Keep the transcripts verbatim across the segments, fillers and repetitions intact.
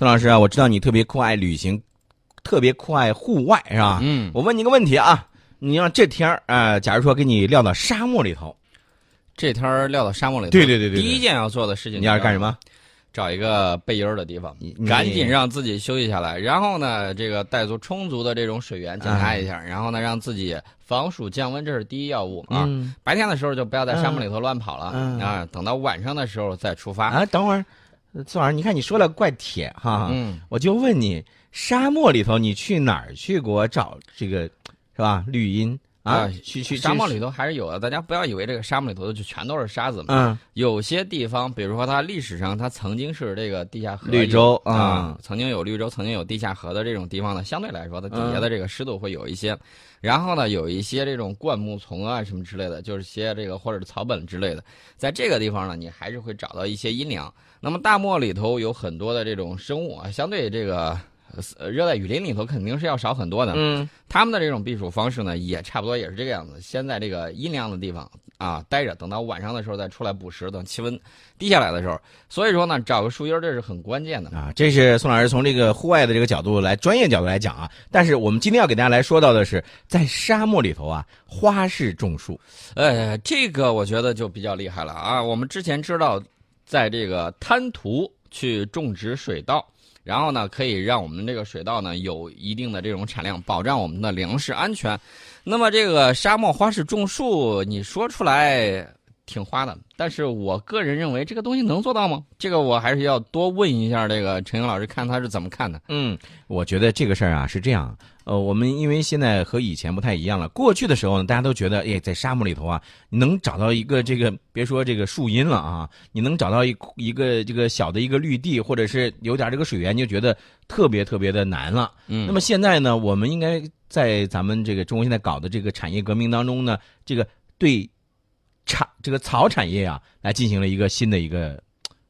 孙老师啊，我知道你特别酷爱旅行，特别酷爱户外，是吧？嗯，我问你个问题啊，你要这天儿、呃、假如说给你撂到沙漠里头，这天儿撂到沙漠里头，对对对 对, 对，第一件要做的事情，你要是干什么？找一个背阴儿的地方，赶紧让自己休息下来，然后呢，这个带足充足的这种水源检查一下，嗯、然后呢，让自己防暑降温，这是第一要务啊。嗯、白天的时候就不要在沙漠里头乱跑了、嗯、啊，等到晚上的时候再出发啊。等会儿，宋老师，你看你说了怪铁哈，嗯、我就问你，沙漠里头你去哪儿去给我找这个是吧？绿荫。啊，去去沙漠里头还是有的，大家不要以为这个沙漠里头就全都是沙子嘛。嗯，有些地方，比如说它历史上它曾经是这个地下河，绿洲啊、嗯嗯，曾经有绿洲，曾经有地下河的这种地方呢，相对来说它底下的这个湿度会有一些。嗯、然后呢，有一些这种灌木丛啊什么之类的，就是些这个或者是草本之类的，在这个地方呢，你还是会找到一些阴凉。那么大漠里头有很多的这种生物啊，相对这个。热带雨林里头肯定是要少很多的，嗯，他们的这种避暑方式呢，也差不多也是这个样子。先在这个阴凉的地方啊待着，等到晚上的时候再出来捕食，等气温低下来的时候。所以说呢，找个树荫这是很关键的啊。这是宋老师从这个户外的这个角度来专业角度来讲啊。但是我们今天要给大家来说到的是，在沙漠里头啊，花式种树，呃，这个我觉得就比较厉害了啊。我们之前知道，在这个滩涂去种植水稻。然后呢，可以让我们这个水稻呢有一定的这种产量，保障我们的粮食安全。那么这个沙漠花式种树，你说出来挺花的，但是我个人认为这个东西能做到吗？这个我还是要多问一下这个陈英老师，看他是怎么看的。嗯，我觉得这个事儿啊是这样，呃，我们因为现在和以前不太一样了，过去的时候呢，大家都觉得，哎，在沙漠里头啊，你能找到一个这个，别说这个树荫了啊，你能找到一一个这个小的一个绿地，或者是有点这个水源，就觉得特别特别的难了。嗯，那么现在呢，我们应该在咱们这个中国现在搞的这个产业革命当中呢，这个对。产这个草产业啊，来进行了一个新的一个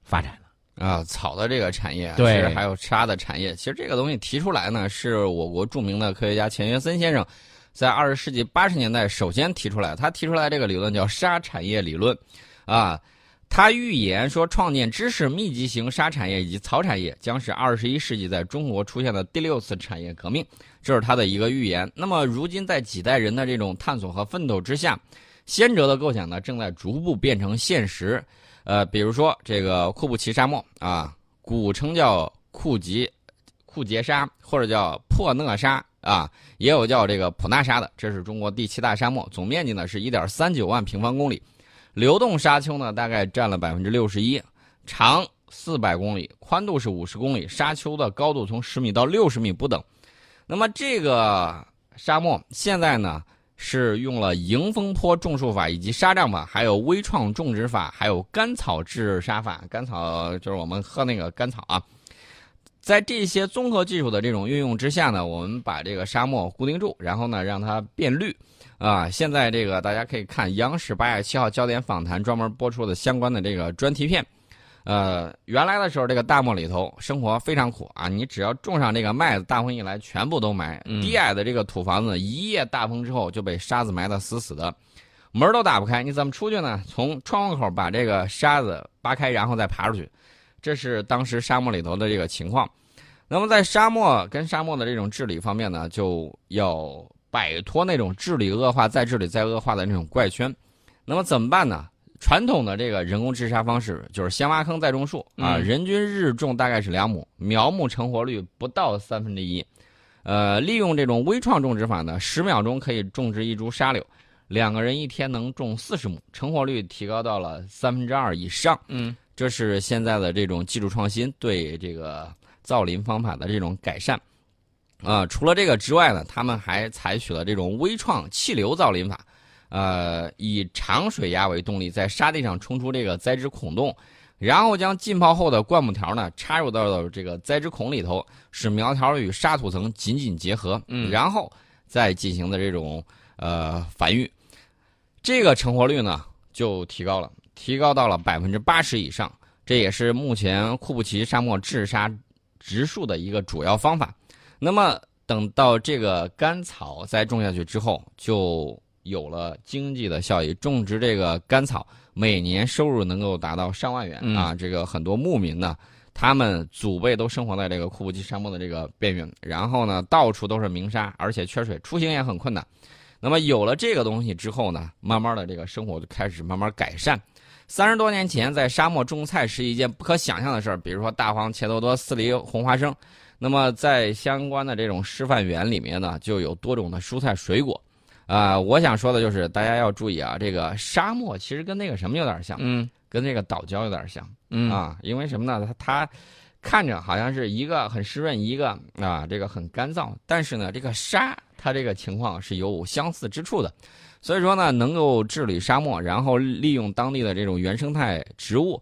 发展了啊，草的这个产业，对，其实还有沙的产业。其实这个东西提出来呢，是我国著名的科学家钱学森先生在二十世纪八十年代首先提出来。他提出来这个理论叫沙产业理论啊，他预言说，创建知识密集型沙产业以及草产业将是二十一世纪在中国出现的第六次产业革命，这是他的一个预言。那么如今在几代人的这种探索和奋斗之下，先哲的构想呢，正在逐步变成现实。呃，比如说这个库布齐沙漠啊，古称叫库吉、库杰沙，或者叫破讷沙啊，也有叫这个普纳沙的。这是中国第七大沙漠，总面积呢是 一点三九万平方公里，流动沙丘呢大概占了 百分之六十一， 长四百公里，宽度是五十公里，沙丘的高度从十米到六十米不等。那么这个沙漠现在呢，是用了迎风坡种树法以及沙障法，还有微创种植法，还有干草治沙法。干草就是我们喝那个干草啊。在这些综合技术的这种运用之下呢，我们把这个沙漠固定住，然后呢让它变绿啊。现在这个大家可以看央视八月七号焦点访谈专门播出的相关的这个专题片。呃，原来的时候这个大漠里头生活非常苦啊，你只要种上这个麦子，大风一来全部都埋。低矮的这个土房子一夜大风之后就被沙子埋得死死的，门都打不开，你怎么出去呢？从窗户口把这个沙子扒开，然后再爬出去。这是当时沙漠里头的这个情况。那么在沙漠跟沙漠的这种治理方面呢，就要摆脱那种治理恶化再治理再恶化的那种怪圈。那么怎么办呢？传统的这个人工治沙方式就是先挖坑再种树啊，人均日种大概是两亩，苗木成活率不到三分之一。呃，利用这种微创种植法呢，十秒钟可以种植一株沙柳，两个人一天能种四十亩，成活率提高到了三分之二以上。嗯，这是现在的这种技术创新对这个造林方法的这种改善。啊、呃，除了这个之外呢，他们还采取了这种微创气流造林法。呃，以长水压为动力，在沙地上冲出这个栽植孔洞，然后将浸泡后的灌木条呢插入到这个栽植孔里头，使苗条与沙土层紧紧结合，嗯，然后再进行的这种呃繁育，这个成活率呢就提高了，提高到了百分之八十以上，这也是目前库布齐沙漠治沙植树的一个主要方法。那么等到这个干草再种下去之后，就有了经济的效益，种植这个干草每年收入能够达到上万元、嗯、啊！这个很多牧民呢，他们祖辈都生活在这个库布齐沙漠的这个边缘，然后呢，到处都是鸣沙，而且缺水，出行也很困难。那么有了这个东西之后呢，慢慢的这个生活就开始慢慢改善。三十多年前，在沙漠种菜是一件不可想象的事儿，比如说大黄、茄多多、丝梨、红花生。那么在相关的这种示范园里面呢，就有多种的蔬菜水果。啊、呃，我想说的就是大家要注意啊，这个沙漠其实跟那个什么有点像，嗯，跟那个岛礁有点像，嗯啊，因为什么呢？它它看着好像是一个很湿润，一个啊这个很干燥，但是呢，这个沙。它这个情况是有相似之处的，所以说呢，能够治理沙漠，然后利用当地的这种原生态植物，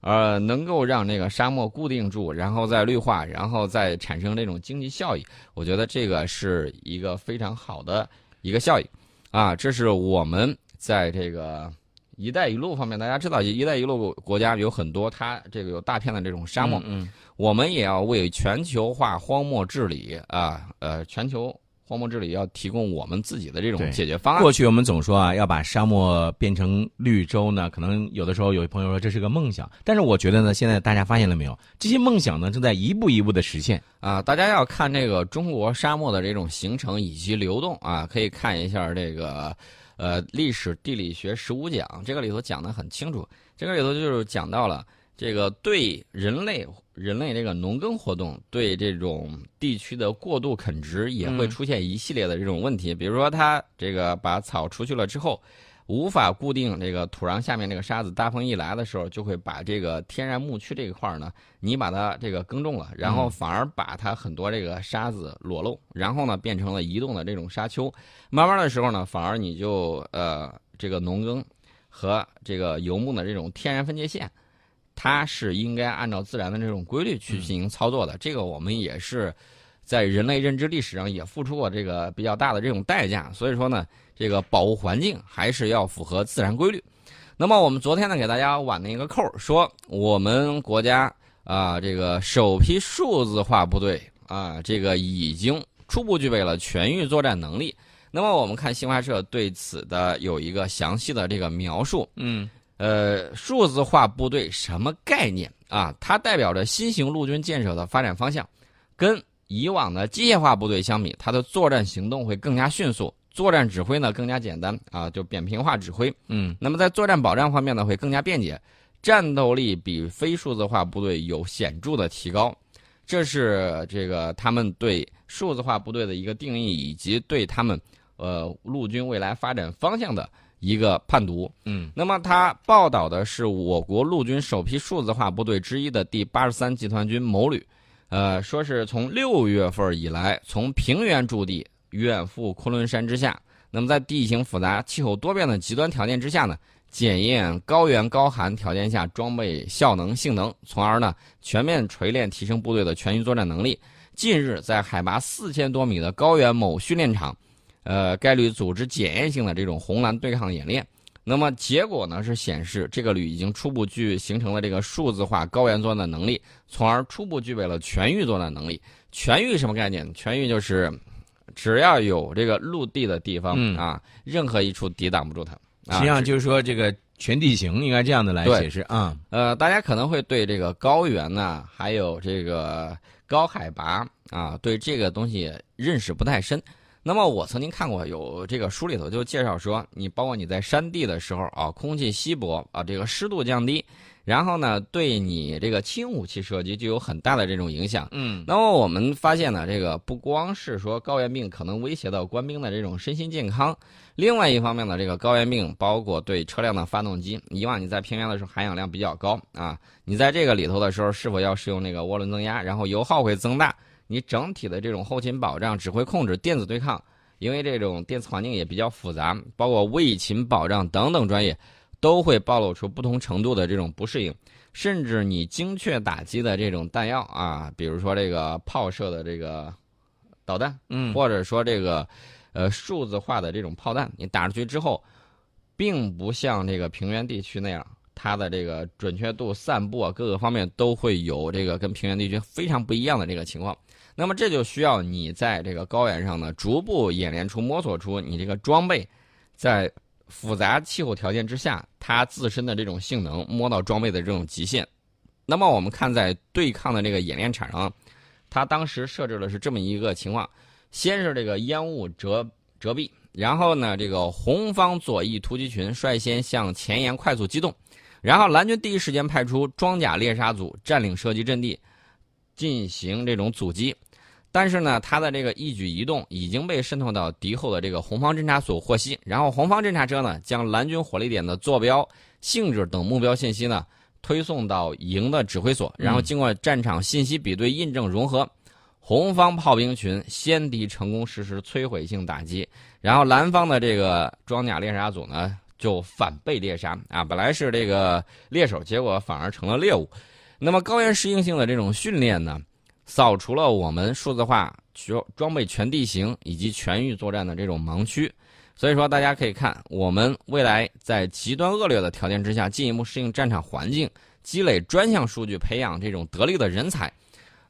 呃，能够让这个沙漠固定住，然后再绿化，然后再产生这种经济效益，我觉得这个是一个非常好的一个效益，啊，这是我们在这个“一带一路”方面，大家知道“一带一路”国家有很多，它这个有大片的这种沙漠，嗯嗯，我们也要为全球化荒漠治理啊，呃，全球。荒漠治理要提供我们自己的这种解决方案。过去我们总说啊，要把沙漠变成绿洲呢，可能有的时候有朋友说这是个梦想，但是我觉得呢，现在大家发现了没有，这些梦想呢正在一步一步的实现啊、呃。大家要看这个中国沙漠的这种形成以及流动啊，可以看一下这个呃历史地理学十五讲，这个里头讲得很清楚，这个里头就是讲到了这个对人类。人类这个农耕活动对这种地区的过度垦殖也会出现一系列的这种问题，比如说它这个把草除去了之后，无法固定这个土壤下面这个沙子，大风一来的时候就会把这个天然牧区这一块呢，你把它这个耕种了，然后反而把它很多这个沙子裸露，然后呢变成了移动的这种沙丘，慢慢的时候呢，反而你就呃这个农耕和这个游牧的这种天然分界线。它是应该按照自然的这种规律去进行操作的，这个我们也是在人类认知历史上也付出过这个比较大的这种代价，所以说呢，这个保护环境还是要符合自然规律。那么我们昨天呢给大家挽了一个扣，说我们国家啊、呃、这个首批数字化部队啊、呃、这个已经初步具备了全域作战能力。那么我们看新华社对此的有一个详细的这个描述，嗯。呃，数字化部队什么概念啊？它代表着新型陆军建设的发展方向，跟以往的机械化部队相比，它的作战行动会更加迅速，作战指挥呢更加简单啊，就扁平化指挥。嗯，那么在作战保障方面呢，会更加便捷，战斗力比非数字化部队有显著的提高。这是这个他们对数字化部队的一个定义，以及对他们呃陆军未来发展方向的。一个判读，嗯，那么他报道的是我国陆军首批数字化部队之一的第八十三集团军某旅，呃，说是从六月份以来，从平原驻地远赴昆仑山之下，那么在地形复杂、气候多变的极端条件之下呢，检验高原高寒条件下装备效能性能，从而呢全面锤炼提升部队的全域作战能力。近日，在海拔四千多米的高原某训练场。呃，该旅组织检验性的这种红蓝对抗演练，那么结果呢是显示这个旅已经初步具形成了这个数字化高原作战能力，从而初步具备了全域作战能力。全域什么概念？全域就是只要有这个陆地的地方、嗯、啊，任何一处抵挡不住它。啊、实际上就是说这个全地形应该这样的来解释啊。呃，大家可能会对这个高原呢，还有这个高海拔啊，对这个东西认识不太深。那么我曾经看过有这个书里头就介绍说，你包括你在山地的时候啊，空气稀薄啊，这个湿度降低，然后呢对你这个轻武器射击就有很大的这种影响。嗯，那么我们发现呢，这个不光是说高原病可能威胁到官兵的这种身心健康，另外一方面呢，这个高原病包括对车辆的发动机，以往你在平原的时候含氧量比较高啊，你在这个里头的时候是否要使用那个涡轮增压，然后油耗会增大。你整体的这种后勤保障、指挥控制、电子对抗，因为这种电磁环境也比较复杂，包括卫勤保障等等专业，都会暴露出不同程度的这种不适应。甚至你精确打击的这种弹药啊，比如说这个炮射的这个导弹，嗯，或者说这个呃数字化的这种炮弹，你打出去之后，并不像这个平原地区那样。它的这个准确度、散布啊，各个方面都会有这个跟平原地区非常不一样的这个情况。那么这就需要你在这个高原上呢，逐步演练出、摸索出你这个装备，在复杂气候条件之下，它自身的这种性能，摸到装备的这种极限。那么我们看在对抗的这个演练场上，他当时设置的是这么一个情况：先是这个烟雾遮遮蔽，然后呢这个红方左翼突击群率先向前沿快速机动，然后蓝军第一时间派出装甲猎杀组占领射击阵地，进行这种阻击。但是呢，他的这个一举一动已经被渗透到敌后的这个红方侦察所获悉，然后红方侦察车呢将蓝军火力点的坐标、性质等目标信息呢推送到营的指挥所，然后经过战场信息比对、印证、融合，红方炮兵群先敌成功实施摧毁性打击，然后蓝方的这个装甲猎杀组呢就反被猎杀啊，本来是这个猎手，结果反而成了猎物。那么高原适应性的这种训练呢，扫除了我们数字化装备全地形以及全域作战的这种盲区，所以说大家可以看，我们未来在极端恶劣的条件之下，进一步适应战场环境，积累专项数据，培养这种得力的人才，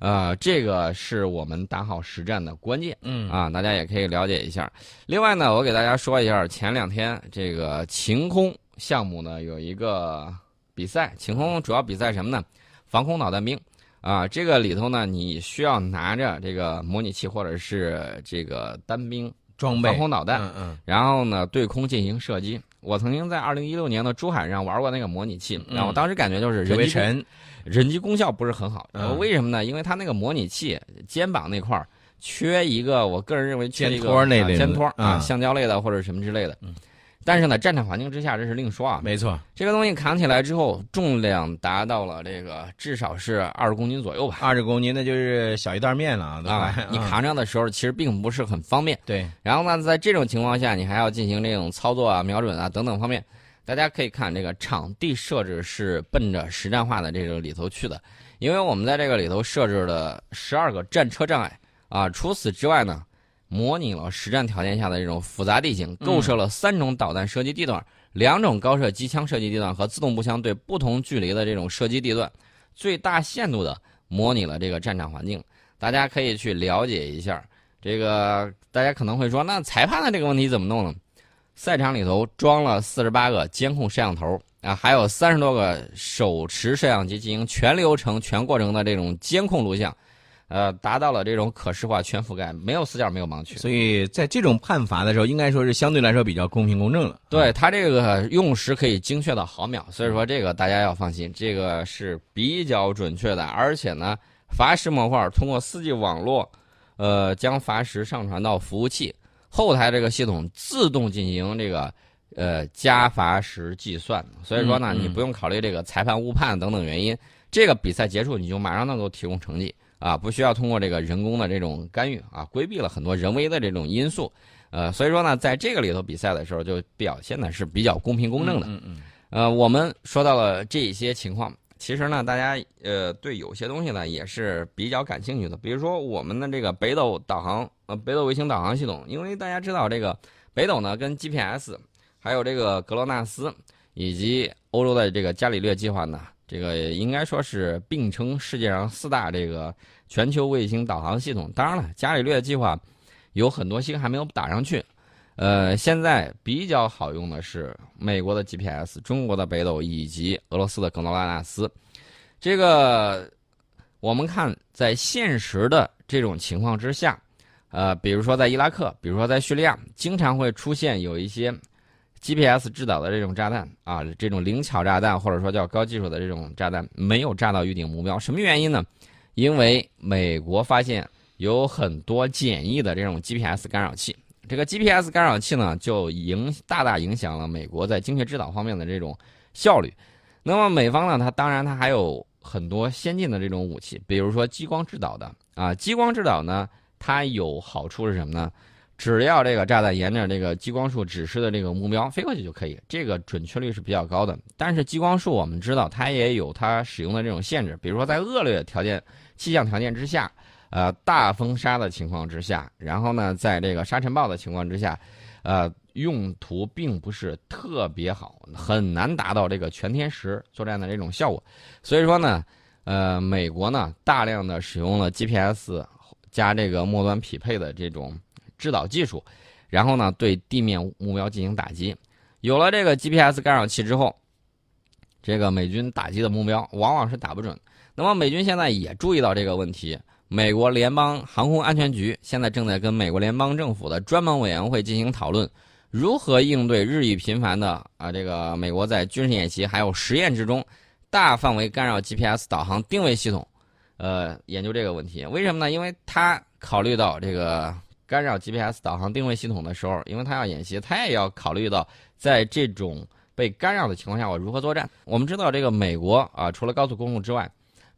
呃，这个是我们打好实战的关键。嗯啊，大家也可以了解一下。另外呢，我给大家说一下，前两天这个晴空项目呢有一个比赛，晴空主要比赛什么呢？防空导弹兵。啊，这个里头呢，你需要拿着这个模拟器或者是这个单兵装备防空导弹，嗯嗯，然后呢对空进行射击。我曾经在二零一六年的珠海上玩过那个模拟器，然后我当时感觉就是人机、嗯、人机功效不是很好，嗯、为什么呢？因为它那个模拟器肩膀那块儿缺一个，我个人认为缺一个肩托那类的肩托啊，橡胶类的或者什么之类的。嗯，但是呢，战场环境之下这是另说啊。没错，这个东西扛起来之后，重量达到了这个至少是二十公斤左右吧。二十公斤那就是小一袋面了，对吧？啊、你扛上的时候其实并不是很方便。对。然后呢，在这种情况下，你还要进行这种操作啊、瞄准啊等等方面。大家可以看这个场地设置是奔着实战化的这个里头去的，因为我们在这个里头设置了十二个战车障碍啊。除此之外呢，模拟了实战条件下的这种复杂地形，构设了三种导弹射击地段、嗯、两种高射机枪射击地段和自动步枪对不同距离的这种射击地段，最大限度的模拟了这个战场环境。大家可以去了解一下。这个大家可能会说，那裁判的这个问题怎么弄呢？赛场里头装了四十八个监控摄像头啊，还有三十多个手持摄像机进行全流程全过程的这种监控录像，呃，达到了这种可视化、全覆盖，没有死角，没有盲区。所以在这种判罚的时候，应该说是相对来说比较公平公正了。对，它这个用时可以精确到毫秒，所以说这个大家要放心，这个是比较准确的。而且呢，罚时模块通过 四 G 网络，呃，将罚时上传到服务器后台，这个系统自动进行这个呃加罚时计算。所以说呢，嗯嗯、你不用考虑这个裁判误判等等原因，这个比赛结束你就马上能够提供成绩。啊，不需要通过这个人工的这种干预啊，规避了很多人为的这种因素，呃，所以说呢，在这个里头比赛的时候就表现的是比较公平公正的。嗯嗯。呃，我们说到了这些情况，其实呢，大家呃对有些东西呢也是比较感兴趣的，比如说我们的这个北斗导航，呃，北斗卫星导航系统，因为大家知道这个北斗呢跟 G P S， 还有这个格罗纳斯以及欧洲的这个伽利略计划呢。这个应该说是并称世界上四大这个全球卫星导航系统。当然了，伽利略计划有很多星还没有打上去，呃，现在比较好用的是美国的 G P S、中国的北斗以及俄罗斯的格罗纳斯。这个我们看在现实的这种情况之下，呃，比如说在伊拉克，比如说在叙利亚，经常会出现有一些G P S 制导的这种炸弹啊，这种灵巧炸弹或者说叫高技术的这种炸弹没有炸到预定目标，什么原因呢？因为美国发现有很多简易的这种 G P S 干扰器，这个 G P S 干扰器呢就影大大影响了美国在精确制导方面的这种效率。那么美方呢，它当然它还有很多先进的这种武器，比如说激光制导的啊，激光制导呢它有好处是什么呢？只要这个炸弹沿着这个激光束指示的这个目标飞过去就可以，这个准确率是比较高的。但是激光束我们知道它也有它使用的这种限制，比如说在恶劣条件、气象条件之下，呃，大风沙的情况之下，然后呢，在这个沙尘暴的情况之下，呃，用途并不是特别好，很难达到这个全天时作战的这种效果。所以说呢，呃，美国呢大量的使用了 G P S 加这个末端匹配的这种制导技术，然后呢对地面目标进行打击。有了这个 G P S 干扰器之后，这个美军打击的目标往往是打不准，那么美军现在也注意到这个问题，美国联邦航空安全局现在正在跟美国联邦政府的专门委员会进行讨论，如何应对日益频繁的啊这个美国在军事演习还有实验之中大范围干扰 G P S 导航定位系统。呃，研究这个问题，为什么呢？因为他考虑到这个干扰 G P S 导航定位系统的时候，因为他要演习，他也要考虑到在这种被干扰的情况下我如何作战。我们知道这个美国啊，除了高速公路之外，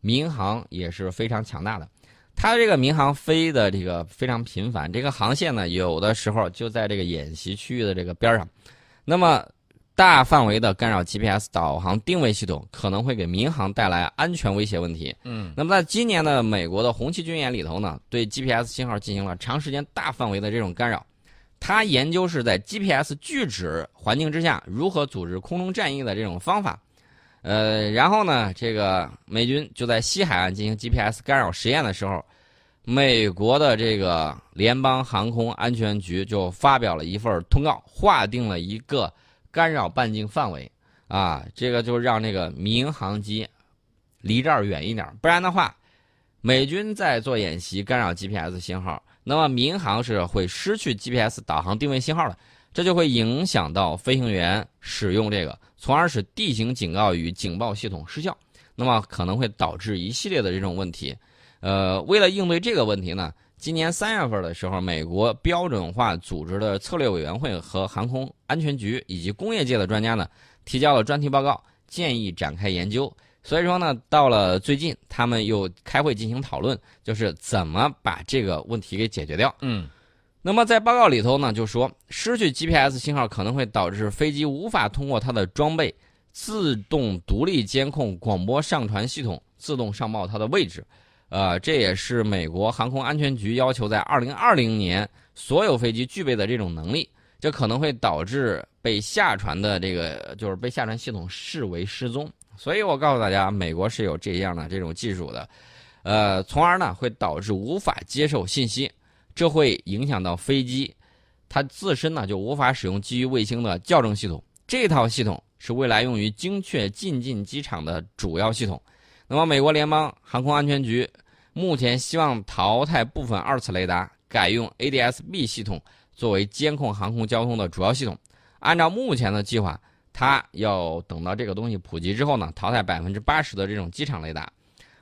民航也是非常强大的。它这个民航飞的这个非常频繁，这个航线呢，有的时候就在这个演习区域的这个边上。那么大范围的干扰 G P S 导航定位系统可能会给民航带来安全威胁问题。嗯，那么在今年的美国的红旗军演里头呢，对 G P S 信号进行了长时间大范围的这种干扰。它研究是在 G P S 拒止环境之下，如何组织空中战役的这种方法。呃，然后呢，这个美军就在西海岸进行 G P S 干扰实验的时候，美国的这个联邦航空安全局就发表了一份通告，划定了一个干扰半径范围啊，这个就让这个民航机离这儿远一点，不然的话美军在做演习干扰 G P S 信号，那么民航是会失去 G P S 导航定位信号的，这就会影响到飞行员使用这个，从而使地形警告与警报系统失效，那么可能会导致一系列的这种问题。呃，为了应对这个问题呢，今年三月份的时候，美国标准化组织的策略委员会和航空安全局以及工业界的专家呢，提交了专题报告，建议展开研究。所以说呢，到了最近，他们又开会进行讨论，就是怎么把这个问题给解决掉。嗯，那么在报告里头呢，就说失去 G P S 信号可能会导致飞机无法通过它的装备自动独立监控广播上传系统，自动上报它的位置。呃，这也是美国航空安全局要求在二零二零年所有飞机具备的这种能力，这可能会导致被下传的这个，就是被下传系统视为失踪。所以我告诉大家，美国是有这样的这种技术的，呃，从而呢会导致无法接受信息，这会影响到飞机，它自身呢就无法使用基于卫星的校正系统。这套系统是未来用于精确进近机场的主要系统。那么，美国联邦航空安全局目前希望淘汰部分二次雷达，改用 A D S B 系统作为监控航空交通的主要系统。按照目前的计划，它要等到这个东西普及之后呢，淘汰 百分之八十 的这种机场雷达。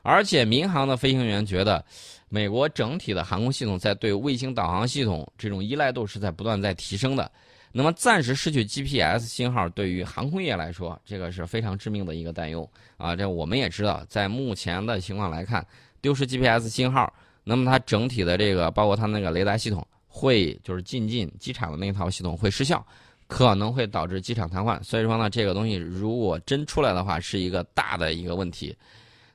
而且民航的飞行员觉得，美国整体的航空系统在对卫星导航系统这种依赖度是在不断在提升的。那么暂时失去 G P S 信号对于航空业来说，这个是非常致命的一个担忧啊！这我们也知道，在目前的情况来看，丢失 G P S 信号，那么它整体的这个，包括它那个雷达系统，会就是进近机场的那套系统会失效，可能会导致机场瘫痪。所以说呢，这个东西如果真出来的话，是一个大的一个问题。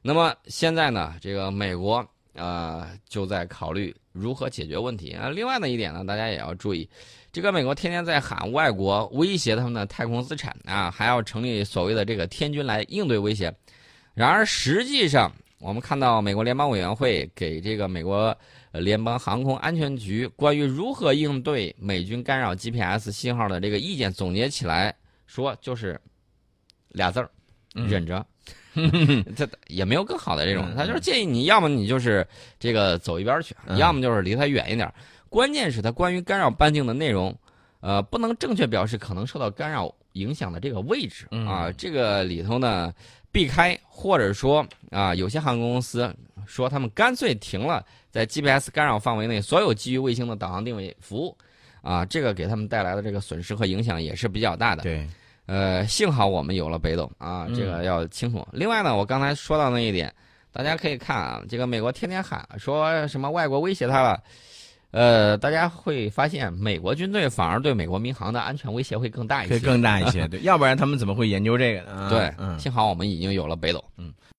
那么现在呢，这个美国呃就在考虑如何解决问题啊。另外的一点呢，大家也要注意，这个美国天天在喊外国威胁他们的太空资产啊，还要成立所谓的这个天军来应对威胁。然而实际上，我们看到美国联邦委员会给这个美国联邦航空安全局关于如何应对美军干扰 G P S 信号的这个意见总结起来，说就是俩字儿，忍着。嗯、这也没有更好的这种，他就是建议你，要么你就是这个走一边去，要么就是离他远一点。关键是他关于干扰半径的内容，呃，不能正确表示可能受到干扰影响的这个位置啊，这个里头呢。避开，或者说啊，有些航空公司说他们干脆停了在 G P S 干扰范围内所有基于卫星的导航定位服务，啊，这个给他们带来的这个损失和影响也是比较大的。对，呃，幸好我们有了北斗啊，这个要清楚。嗯、另外呢，我刚才说到那一点，大家可以看啊，这个美国天天喊说什么外国威胁他了，呃，大家会发现美国军队反而对美国民航的安全威胁会更大一些，会更大一些，对，要不然他们怎么会研究这个呢？对，嗯、幸好我们已经有了北斗，嗯。